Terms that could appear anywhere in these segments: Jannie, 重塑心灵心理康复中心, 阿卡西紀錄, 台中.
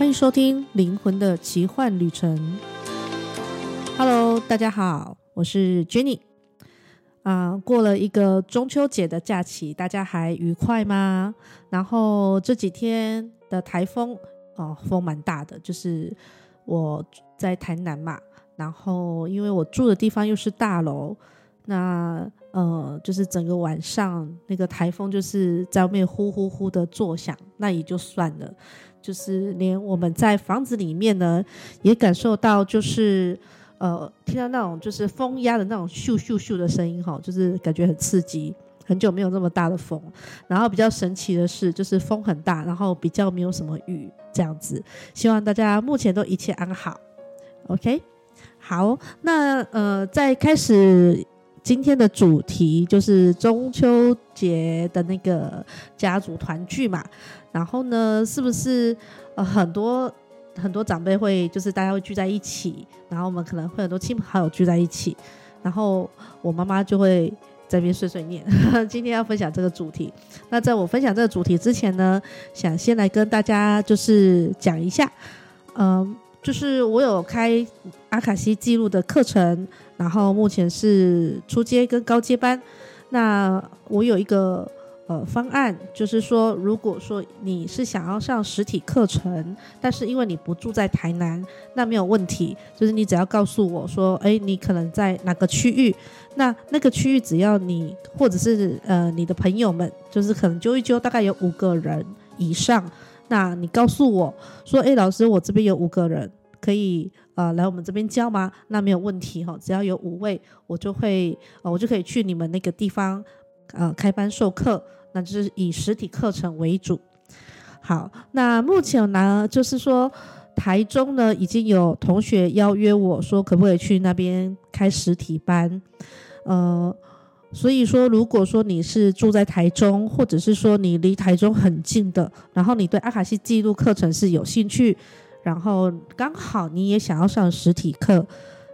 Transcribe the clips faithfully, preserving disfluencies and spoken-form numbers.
欢迎收听灵魂的奇幻旅程。 Hello， 大家好，我是 Jenny、呃、过了一个中秋节的假期，大家还愉快吗？然后这几天的台风、呃、风蛮大的，就是我在台南嘛，然后因为我住的地方又是大楼，那呃，就是整个晚上那个台风就是在外面呼呼呼的作响，那也就算了，就是连我们在房子里面呢也感受到，就是呃，听到那种就是风压的那种咻咻咻的声音，就是感觉很刺激，很久没有那么大的风。然后比较神奇的是，就是风很大，然后比较没有什么雨这样子。希望大家目前都一切安好。 OK， 好，那呃，在开始今天的主题就是中秋节的那个家族团聚嘛，然后呢是不是、呃、很多很多长辈会就是大家会聚在一起，然后我们可能会很多亲朋好友聚在一起，然后我妈妈就会在那边碎碎念今天要分享这个主题。那在我分享这个主题之前呢，想先来跟大家就是讲一下，嗯、呃就是我有开阿卡西记录的课程，然后目前是初阶跟高阶班。那我有一个呃方案，就是说如果说你是想要上实体课程，但是因为你不住在台南，那没有问题，就是你只要告诉我说哎，你可能在哪个区域，那那个区域只要你或者是呃你的朋友们，就是可能揪一揪大概有五个人以上，那你告诉我说哎，老师我这边有五个人可以、呃、来我们这边教吗？那没有问题、哦、只要有五位我就会、呃、我就可以去你们那个地方、呃、开班授课，那就是以实体课程为主。好，那目前呢就是说台中呢已经有同学邀约我说可不可以去那边开实体班，呃所以说如果说你是住在台中，或者是说你离台中很近的，然后你对阿卡西记录课程是有兴趣，然后刚好你也想要上实体课，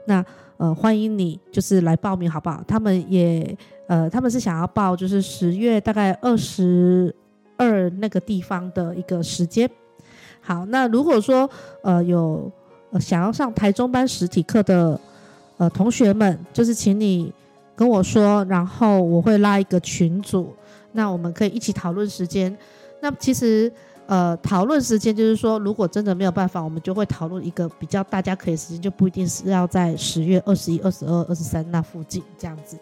那呃欢迎你就是来报名好不好？他们也呃他们是想要报就是十月大概二十二那个地方的一个时间。好，那如果说呃有呃想要上台中班实体课的呃同学们，就是请你跟我说，然后我会拉一个群组，那我们可以一起讨论时间。那其实呃，讨论时间就是说如果真的没有办法，我们就会讨论一个比较大家可以时间，就不一定是要在十月二十一、二十二、二十三那附近这样子。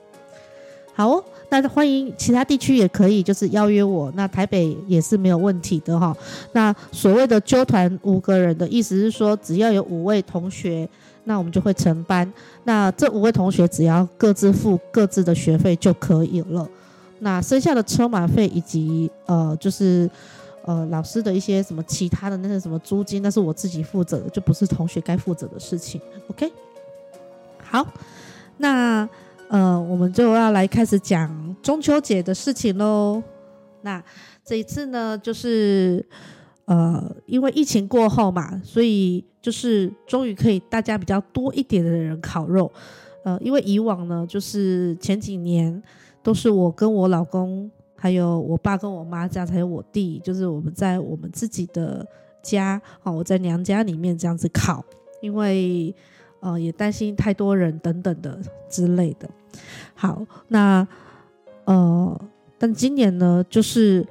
好、哦、那欢迎其他地区也可以就是邀约我，那台北也是没有问题的、哦、那所谓的纠团五个人的意思是说只要有五位同学，那我们就会成班，那这五位同学只要各自付各自的学费就可以了，那剩下的车马费以及呃就是呃老师的一些什么其他的那些什么租金，那是我自己负责的，就不是同学该负责的事情。 OK， 好，那呃我们就要来开始讲中秋节的事情咯。那这一次呢就是呃因为疫情过后嘛，所以就是终于可以大家比较多一点的人烤肉，呃，因为以往呢就是前几年都是我跟我老公还有我爸跟我妈这样，还有我弟，就是我们在我们自己的家、哦、我在娘家里面这样子烤，因为呃也担心太多人等等的之类的。好，那呃但今年呢就是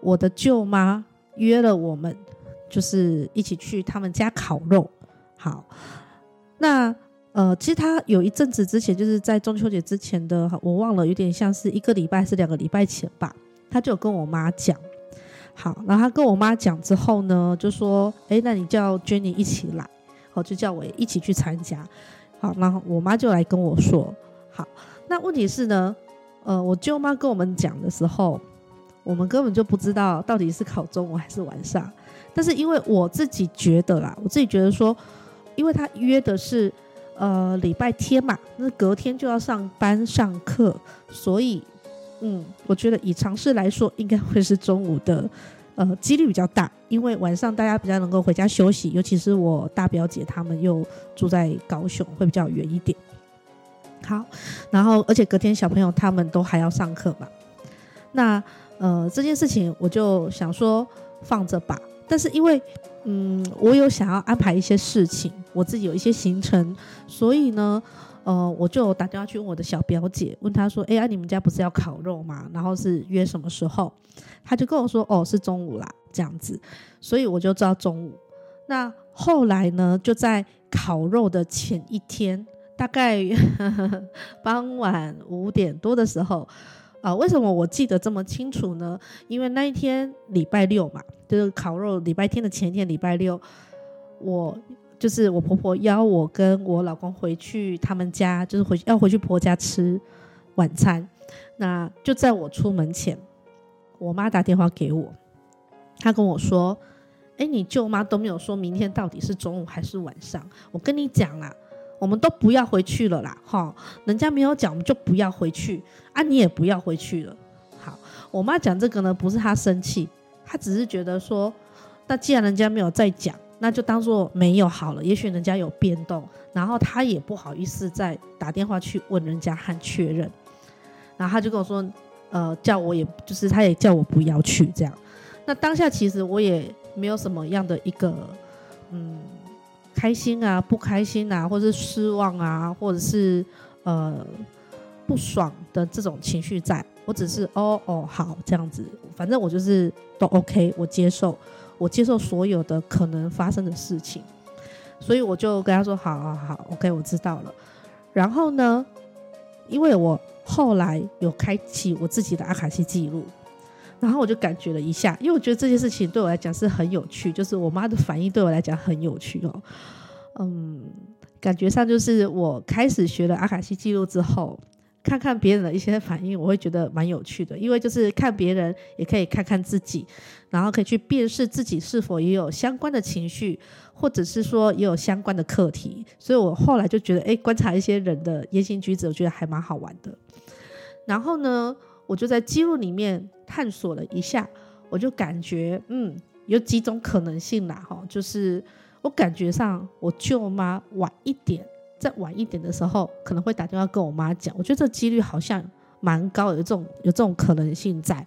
我的舅妈约了我们就是一起去他们家烤肉。好，那呃，其实他有一阵子之前，就是在中秋节之前的，我忘了，有点像是一个礼拜还是两个礼拜前吧，他就有跟我妈讲。好，然后他跟我妈讲之后呢，就说，哎，那你叫 Jenny 一起来，好，就叫我一起去参加。好，然后我妈就来跟我说，好，那问题是呢，呃，我舅妈跟我们讲的时候，我们根本就不知道到底是烤中午还是晚上。但是因为我自己觉得啦，我自己觉得说，因为他约的是呃礼拜天嘛，那隔天就要上班上课，所以嗯，我觉得以常识来说，应该会是中午的，呃，几率比较大，因为晚上大家比较能够回家休息，尤其是我大表姐他们又住在高雄，会比较远一点。好，然后而且隔天小朋友他们都还要上课嘛，那呃这件事情我就想说放着吧。但是因为嗯，我有想要安排一些事情，我自己有一些行程，所以呢呃，我就打电话去问我的小表姐，问她说哎呀、啊、你们家不是要烤肉吗？然后是约什么时候？她就跟我说哦是中午啦这样子，所以我就知道中午。那后来呢就在烤肉的前一天大概呵呵傍晚五点多的时候呃，为什么我记得这么清楚呢？因为那一天礼拜六嘛，就是烤肉礼拜天的前一天礼拜六，我就是我婆婆邀我跟我老公回去他们家，就是回要回去婆家吃晚餐。那就在我出门前，我妈打电话给我，她跟我说哎，你舅妈都没有说明天到底是中午还是晚上，我跟你讲啦，我们都不要回去了啦，齁，人家没有讲我们就不要回去啊，你也不要回去了。好，我妈讲这个呢不是她生气，她只是觉得说那既然人家没有再讲，那就当作没有好了，也许人家有变动，然后她也不好意思再打电话去问人家和确认，然后她就跟我说呃，叫我也就是她也叫我不要去这样。那当下其实我也没有什么样的一个嗯开心啊不开心啊或者是失望啊或者是呃不爽的这种情绪在，我只是哦哦好这样子，反正我就是都 OK， 我接受我接受所有的可能发生的事情，所以我就跟他说好好好 OK 我知道了。然后呢因为我后来有开启我自己的阿卡西记录，然后我就感觉了一下，因为我觉得这件事情对我来讲是很有趣，就是我妈的反应对我来讲很有趣哦。嗯，感觉上就是我开始学了阿卡西记录之后，看看别人的一些反应，我会觉得蛮有趣的，因为就是看别人也可以看看自己，然后可以去辨识自己是否也有相关的情绪，或者是说也有相关的课题，所以我后来就觉得哎，观察一些人的言行举止我觉得还蛮好玩的。然后呢我就在记录里面探索了一下，我就感觉嗯有几种可能性啦，就是我感觉上我舅妈晚一点再晚一点的时候可能会打电话跟我妈讲，我觉得这几率好像蛮高的，有这种有这种可能性在，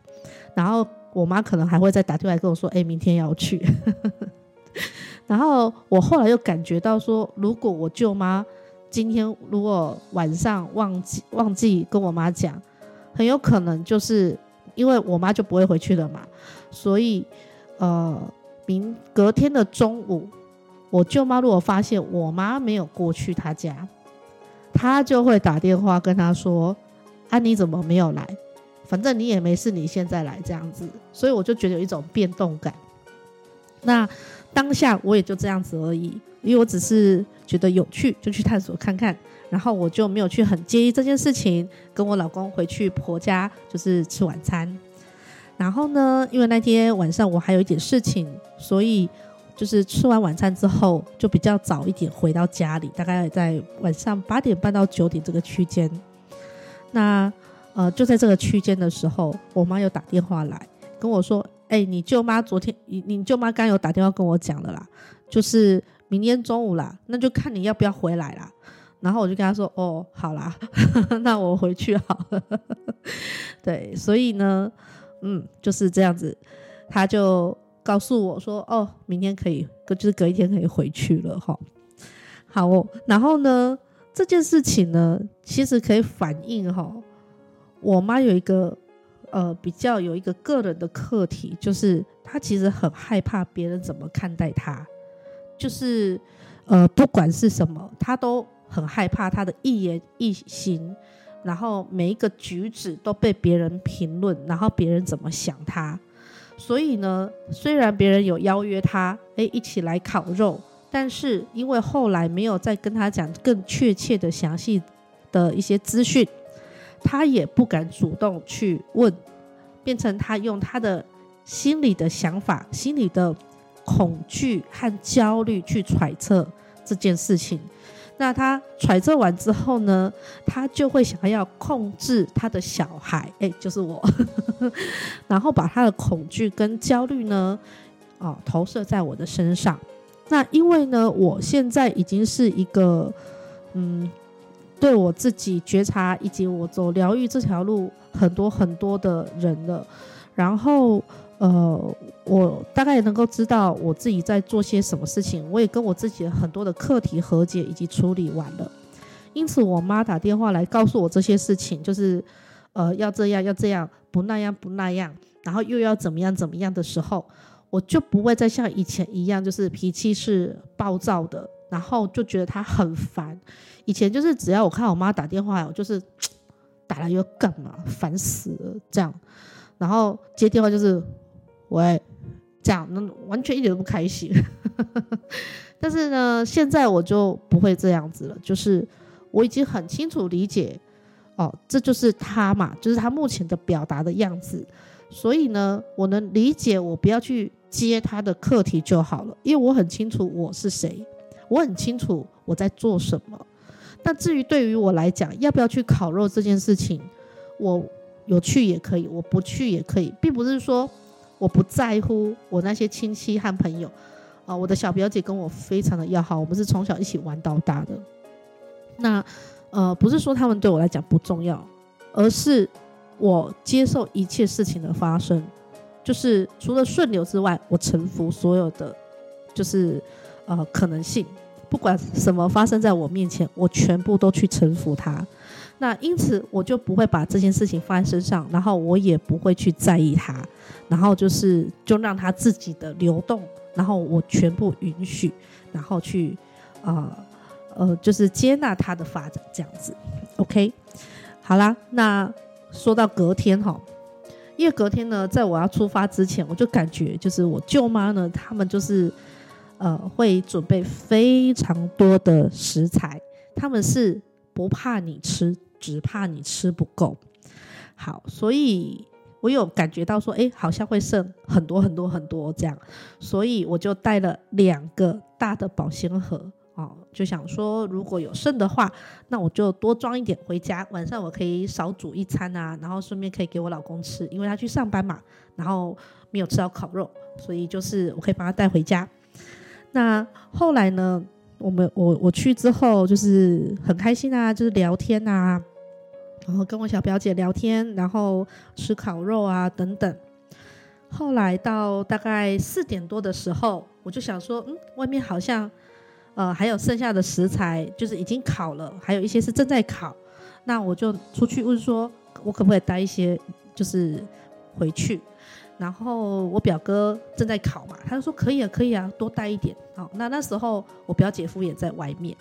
然后我妈可能还会再打电话跟我说哎、欸，明天要去然后我后来又感觉到说如果我舅妈今天如果晚上忘记忘记跟我妈讲，很有可能就是因为我妈就不会回去了嘛，所以呃，明隔天的中午我舅妈如果发现我妈没有过去她家，她就会打电话跟她说啊你怎么没有来，反正你也没事你现在来这样子，所以我就觉得有一种变动感。那当下我也就这样子而已，因为我只是觉得有趣就去探索看看，然后我就没有去很介意这件事情，跟我老公回去婆家就是吃晚餐。然后呢因为那天晚上我还有一点事情，所以就是吃完晚餐之后就比较早一点回到家里，大概在晚上八点半到九点这个区间。那呃，就在这个区间的时候我妈又打电话来跟我说哎、欸，你舅妈昨天你舅妈刚有打电话跟我讲了啦，就是明天中午啦，那就看你要不要回来啦。然后我就跟他说哦好啦那我回去好了对，所以呢嗯就是这样子，他就告诉我说哦明天可以就是隔一天可以回去了、哦、好哦。然后呢这件事情呢其实可以反映、哦、我妈有一个呃比较有一个个人的课题，就是她其实很害怕别人怎么看待她，就是呃不管是什么她都很害怕，他的一言一行然后每一个举止都被别人评论，然后别人怎么想他。所以呢虽然别人有邀约他一起来烤肉，但是因为后来没有再跟他讲更确切的详细的一些资讯，他也不敢主动去问，变成他用他的心里的想法心里的恐惧和焦虑去揣测这件事情。那他揣测完之后呢他就会想要控制他的小孩哎，就是我然后把他的恐惧跟焦虑呢、哦、投射在我的身上。那因为呢我现在已经是一个嗯，对我自己觉察以及我走疗愈这条路很多很多的人了，然后呃，我大概能够知道我自己在做些什么事情，我也跟我自己很多的课题和解以及处理完了。因此我妈打电话来告诉我这些事情，就是呃，要这样要这样，不那样不那样，然后又要怎么样怎么样的时候，我就不会再像以前一样就是脾气是暴躁的，然后就觉得她很烦。以前就是只要我看我妈打电话，我就是打来又干嘛，烦死了这样，然后接电话就是喂这样，完全一点都不开心但是呢现在我就不会这样子了，就是我已经很清楚理解哦，这就是他嘛，就是他目前的表达的样子，所以呢我能理解，我不要去接他的课题就好了，因为我很清楚我是谁，我很清楚我在做什么。那至于对于我来讲要不要去烤肉这件事情，我有去也可以，我不去也可以，并不是说我不在乎我那些亲戚和朋友、呃、我的小表姐跟我非常的要好，我们是从小一起玩到大的，那、呃、不是说他们对我来讲不重要，而是我接受一切事情的发生，就是除了顺流之外，我臣服所有的就是、呃、可能性，不管什么发生在我面前，我全部都去臣服它。那因此我就不会把这件事情放在身上，然后我也不会去在意它，然后就是就让它自己的流动，然后我全部允许，然后去呃呃就是接纳它的发展这样子。 OK， 好啦，那说到隔天齁，因为隔天呢在我要出发之前，我就感觉就是我舅妈呢他们就是呃会准备非常多的食材，他们是不怕你吃，只怕你吃不够。好，所以我有感觉到说哎，好像会剩很多很多很多这样，所以我就带了两个大的保鲜盒、哦、就想说如果有剩的话，那我就多装一点回家，晚上我可以少煮一餐啊，然后顺便可以给我老公吃，因为他去上班嘛，然后没有吃到烤肉，所以就是我可以帮他带回家。那后来呢我们 我, 我去之后就是很开心啊，就是聊天啊，然后跟我小表姐聊天，然后吃烤肉啊等等。后来到大概四点多的时候，我就想说嗯，外面好像呃还有剩下的食材，就是已经烤了，还有一些是正在烤，那我就出去问说我可不可以带一些就是回去。然后我表哥正在烤嘛，他就说可以啊可以啊，多带一点。好，那那时候我表姐夫也在外面，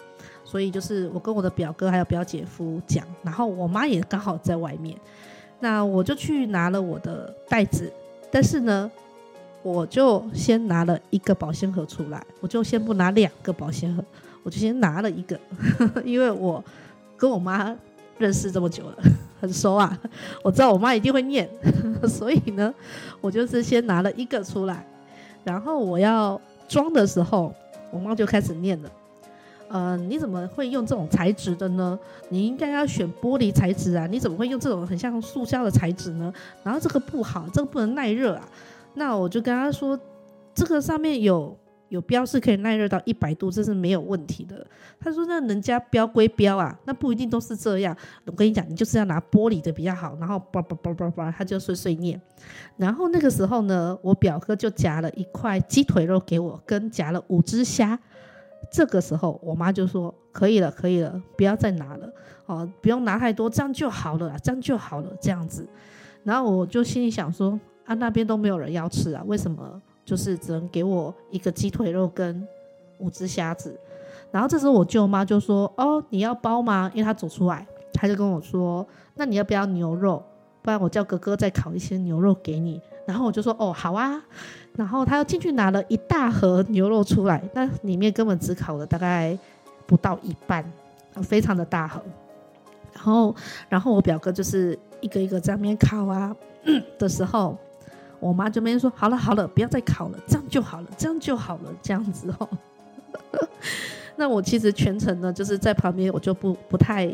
所以就是我跟我的表哥还有表姐夫讲，然后我妈也刚好在外面，那我就去拿了我的袋子，但是呢我就先拿了一个保鲜盒出来，我就先不拿两个保鲜盒，我就先拿了一个因为我跟我妈认识这么久了，很熟啊，我知道我妈一定会念所以呢我就是先拿了一个出来，然后我要装的时候，我妈就开始念了呃，你怎么会用这种材质的呢？你应该要选玻璃材质啊，你怎么会用这种很像塑胶的材质呢？然后这个不好，这个不能耐热啊。那我就跟她说这个上面有有标示可以耐热到一百度，这是没有问题的。他说那人家标归标啊，那不一定都是这样，我跟你讲你就是要拿玻璃的比较好，然后叭叭叭叭叭，他就碎碎念。然后那个时候呢我表哥就夹了一块鸡腿肉给我，跟夹了五只虾，这个时候我妈就说可以了可以了，不要再拿了、哦、不用拿太多，这样就好了这样就好了这样子。然后我就心里想说啊，那边都没有人要吃啊，为什么就是只能给我一个鸡腿肉跟五只虾子。然后这时候我舅妈就说哦你要包吗？因为她走出来，她就跟我说那你要不要牛肉，不然我叫哥哥再烤一些牛肉给你。然后我就说哦好啊，然后她又进去拿了一大盒牛肉出来，那里面根本只烤了大概不到一半，非常的大盒。然后然后我表哥就是一个一个在那边烤啊的时候，我妈就那边说好了好了，不要再烤了，这样就好了这样就好了这样子哦那我其实全程呢就是在旁边，我就不不太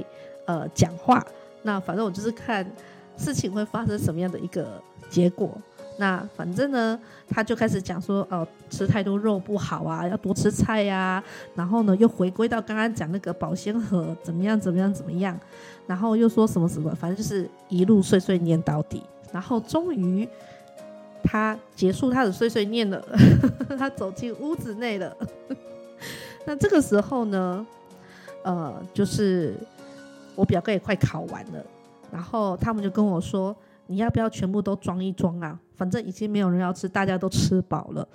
呃讲话，那反正我就是看事情会发生什么样的一个结果。那反正呢他就开始讲说哦、呃，吃太多肉不好啊，要多吃菜啊，然后呢又回归到刚刚讲那个保鲜盒怎么样怎么样怎么样，然后又说什么什么，反正就是一路碎碎念到底。然后终于他结束他的碎碎念了他走进屋子内了那这个时候呢呃，就是我表哥也快考完了，然后他们就跟我说，你要不要全部都装一装啊，反正已经没有人要吃，大家都吃饱了。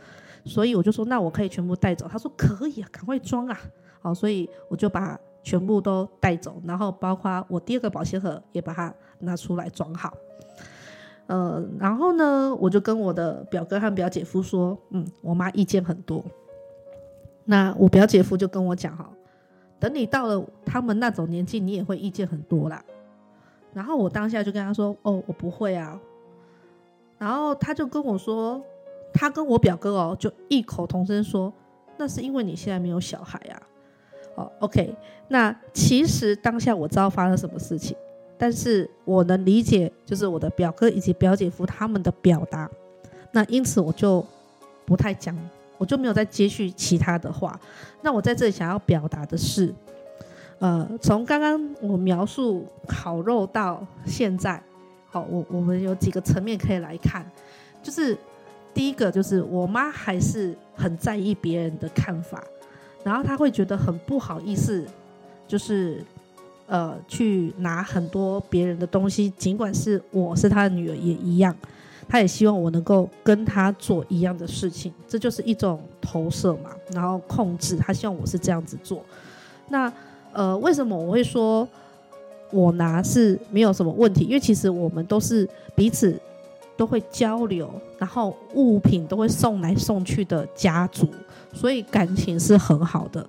所以我就说那我可以全部带走，他说可以啊，赶快装啊。好，所以我就把全部都带走，然后包括我第二个保鲜盒也把它拿出来装好。呃，然后呢我就跟我的表哥和表姐夫说，嗯，我妈意见很多。那我表姐夫就跟我讲，等你到了他们那种年纪你也会意见很多啦。然后我当下就跟他说，哦，我不会啊。然后他就跟我说，他跟我表哥哦就异口同声说，那是因为你现在没有小孩啊。哦 OK， 那其实当下我知道发生什么事情，但是我能理解就是我的表哥以及表姐夫他们的表达，那因此我就不太讲，我就没有再接续其他的话。那我在这里想要表达的是，呃，从刚刚我描述烤肉到现在，好，我我们有几个层面可以来看，就是第一个就是我妈还是很在意别人的看法，然后她会觉得很不好意思，就是呃去拿很多别人的东西，尽管是我是她的女儿也一样。他也希望我能够跟他做一样的事情，这就是一种投射嘛，然后控制，他希望我是这样子做。那呃，为什么我会说我拿是没有什么问题，因为其实我们都是彼此都会交流，然后物品都会送来送去的家族，所以感情是很好的，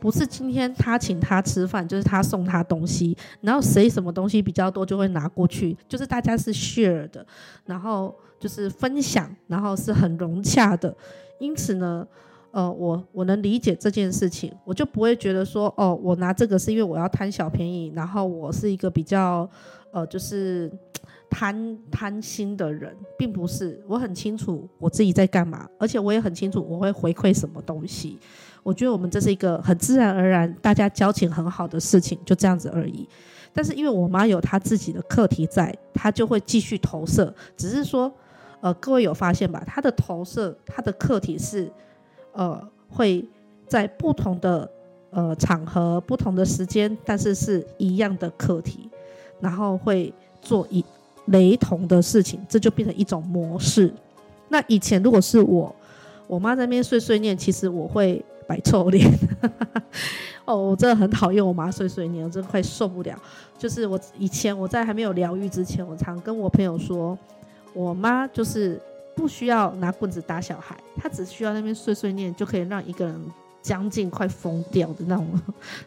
不是今天他请他吃饭就是他送他东西，然后谁什么东西比较多就会拿过去，就是大家是 share 的，然后就是分享，然后是很融洽的。因此呢呃，我我能理解这件事情，我就不会觉得说，哦，我拿这个是因为我要贪小便宜，然后我是一个比较呃，就是贪贪心的人，并不是，我很清楚我自己在干嘛，而且我也很清楚我会回馈什么东西。我觉得我们这是一个很自然而然大家交情很好的事情，就这样子而已。但是因为我妈有她自己的课题在，她就会继续投射，只是说呃，各位有发现吧，她的投射她的课题是呃，会在不同的呃场合不同的时间，但是是一样的课题，然后会做一雷同的事情，这就变成一种模式。那以前如果是我我妈在那边碎碎念，其实我会摆臭脸哦，我真的很讨厌我妈碎碎念，我真的快受不了。就是我以前我在还没有疗愈之前，我常跟我朋友说，我妈就是不需要拿棍子打小孩，她只需要那边碎碎念就可以让一个人将近快疯掉的那种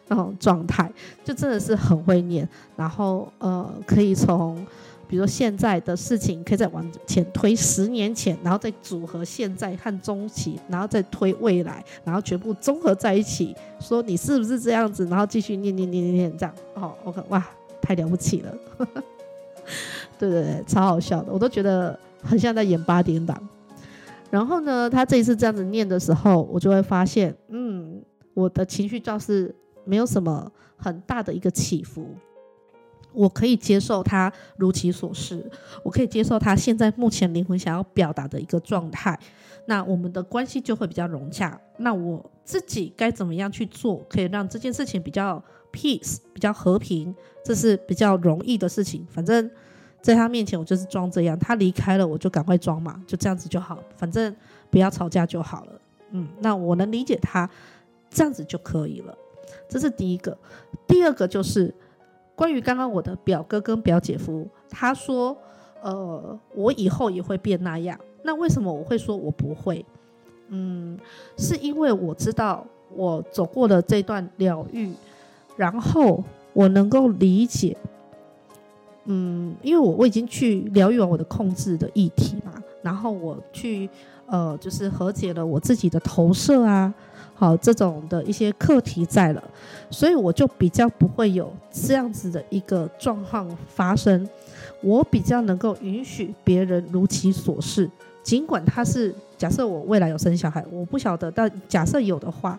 那种状态，就真的是很会念。然后呃，可以从比如说现在的事情可以再往前推十年前，然后再组合现在和中期，然后再推未来，然后全部综合在一起，说你是不是这样子，然后继续念念念念念这样。哦 OK， 哇，太了不起了对对对，超好笑的，我都觉得很像在演八点档。然后呢他这一次这样子念的时候，我就会发现嗯，我的情绪倒是没有什么很大的一个起伏，我可以接受他如其所是，我可以接受他现在目前灵魂想要表达的一个状态，那我们的关系就会比较融洽。那我自己该怎么样去做可以让这件事情比较 peace 比较和平，这是比较容易的事情。反正在他面前我就是装这样，他离开了我就赶快装嘛，就这样子就好，反正不要吵架就好了。嗯，那我能理解他这样子就可以了，这是第一个。第二个就是关于刚刚我的表哥跟表姐夫，他说呃，我以后也会变那样。那为什么我会说我不会？嗯，是因为我知道我走过了这段疗愈，然后我能够理解，嗯，因为我我已经去疗愈完我的控制的议题嘛，然后我去呃，就是和解了我自己的投射啊，好，这种的一些课题在了，所以我就比较不会有这样子的一个状况发生，我比较能够允许别人如其所是，尽管他是，假设我未来有生小孩，我不晓得，但假设有的话，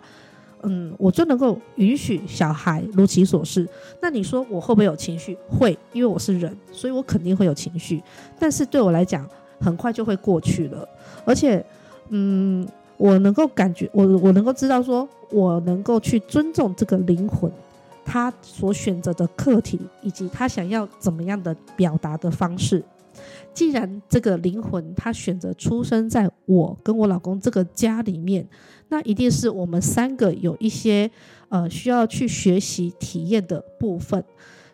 嗯，我就能够允许小孩如其所是。那你说我会不会有情绪？会，因为我是人，所以我肯定会有情绪，但是对我来讲很快就会过去了。而且嗯，我能够感觉 我, 我能够知道说我能够去尊重这个灵魂他所选择的课题以及他想要怎么样的表达的方式。既然这个灵魂他选择出生在我跟我老公这个家里面，那一定是我们三个有一些、呃、需要去学习体验的部分，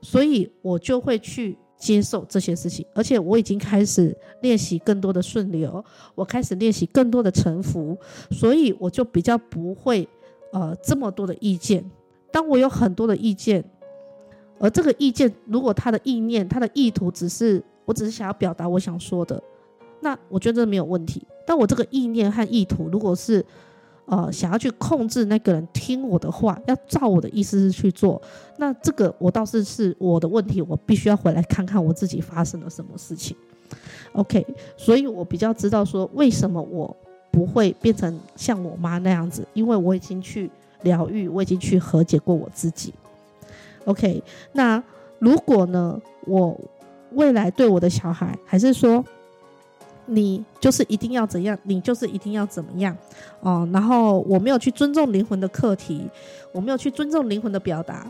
所以我就会去接受这些事情。而且我已经开始练习更多的顺流，我开始练习更多的臣服，所以我就比较不会、呃、这么多的意见。当我有很多的意见，而这个意见如果他的意念他的意图只是我只是想要表达我想说的，那我觉得这没有问题。但我这个意念和意图如果是、呃、想要去控制那个人听我的话，要照我的意思去做，那这个我倒是是我的问题，我必须要回来看看我自己发生了什么事情。 OK， 所以我比较知道说为什么我不会变成像我妈那样子，因为我已经去疗愈，我已经去和解过我自己。 OK， 那如果呢我未来对我的小孩还是说你就是一定要怎样，你就是一定要怎么样、哦、然后我没有去尊重灵魂的课题，我没有去尊重灵魂的表达，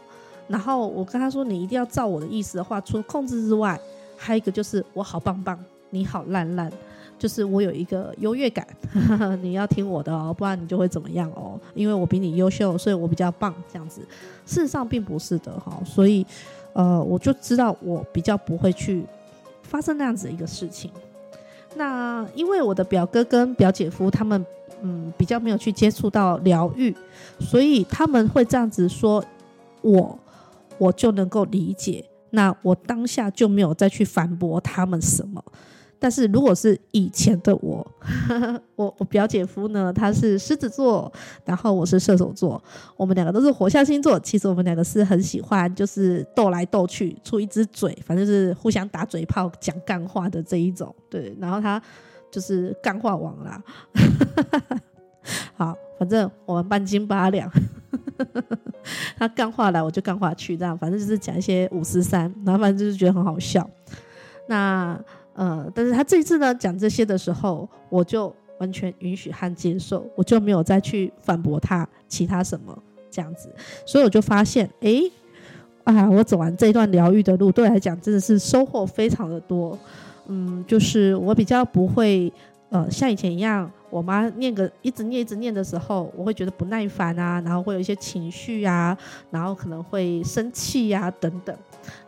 然后我跟他说你一定要照我的意思的话，除了控制之外还有一个就是我好棒棒你好烂烂，就是我有一个优越感呵呵，你要听我的哦，不然你就会怎么样哦，因为我比你优秀所以我比较棒，这样子事实上并不是的、哦、所以呃，我就知道我比较不会去发生那样子一个事情。那因为我的表哥跟表姐夫他们、嗯、比较没有去接触到疗愈，所以他们会这样子说我我就能够理解，那我当下就没有再去反驳他们什么。但是如果是以前的我呵呵 我, 我表姐夫呢他是狮子座，然后我是射手座，我们两个都是火象星座，其实我们两个是很喜欢就是斗来斗去，出一只嘴，反正就是互相打嘴炮讲干话的这一种。对，然后他就是干话王啦好，反正我们半斤八两他干话来我就干话去，这样反正就是讲一些五四三，然后反正就是觉得很好笑。那呃，但是他这一次呢讲这些的时候我就完全允许和接受，我就没有再去反驳他其他什么这样子。所以我就发现哎，啊，我走完这段疗愈的路对我来讲真的是收获非常的多。嗯，就是我比较不会呃像以前一样我妈念个一直念一直念的时候我会觉得不耐烦啊，然后会有一些情绪啊，然后可能会生气啊等等。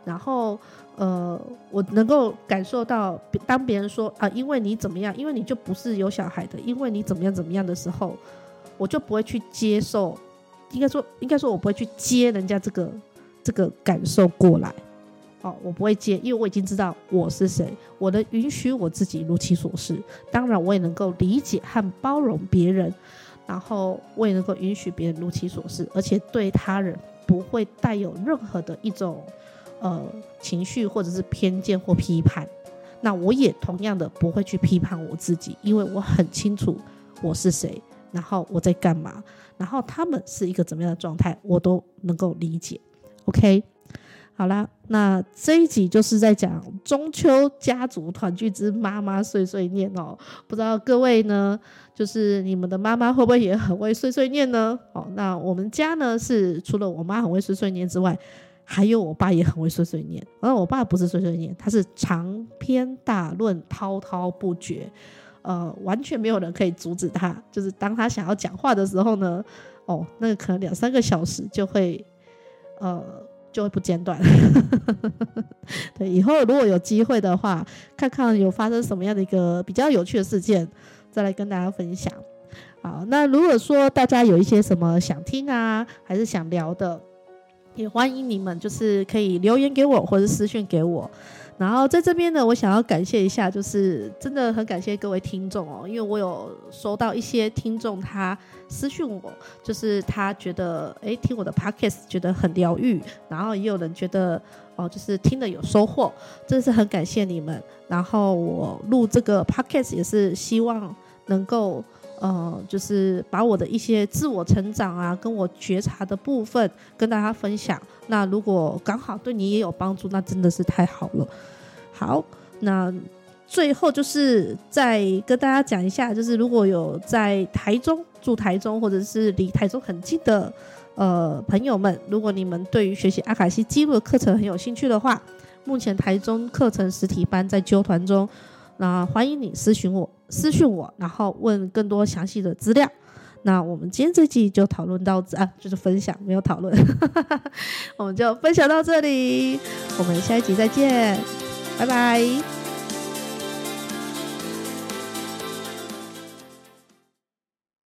然后呃，我能够感受到当别人说啊，因为你怎么样，因为你就不是有小孩的，因为你怎么样怎么样的时候，我就不会去接受，应该说应该说我不会去接人家这个这个感受过来、哦、我不会接，因为我已经知道我是谁，我能允许我自己如其所是，当然我也能够理解和包容别人，然后我也能够允许别人如其所是，而且对他人不会带有任何的一种呃，情绪或者是偏见或批判。那我也同样的不会去批判我自己，因为我很清楚我是谁，然后我在干嘛，然后他们是一个怎么样的状态我都能够理解。 OK， 好啦，那这一集就是在讲中秋家族团聚之妈妈碎碎念哦。不知道各位呢就是你们的妈妈会不会也很会碎碎念呢、哦、那我们家呢是除了我妈很会碎碎念之外，还有我爸也很会碎碎念。而我爸不是碎碎念，他是长篇大论滔滔不绝，呃，完全没有人可以阻止他，就是当他想要讲话的时候呢哦，那个可能两三个小时就会呃就会不间断对，以后如果有机会的话看看有发生什么样的一个比较有趣的事件再来跟大家分享。好，那如果说大家有一些什么想听啊还是想聊的，也欢迎你们就是可以留言给我或者私讯给我。然后在这边呢我想要感谢一下，就是真的很感谢各位听众哦，因为我有收到一些听众他私讯我，就是他觉得诶听我的 podcast 觉得很疗愈，然后也有人觉得哦，就是听了有收获，真是很感谢你们。然后我录这个 podcast 也是希望能够呃，就是把我的一些自我成长啊跟我觉察的部分跟大家分享，那如果刚好对你也有帮助那真的是太好了。好，那最后就是再跟大家讲一下，就是如果有在台中住台中或者是离台中很近的呃朋友们，如果你们对于学习阿卡西记录的课程很有兴趣的话，目前台中课程实体班在纠团中，那欢迎你私讯我私讯我然后问更多详细的资料。那我们今天这集就讨论到这、啊、就是分享没有讨论我们就分享到这里，我们下一集再见，拜拜。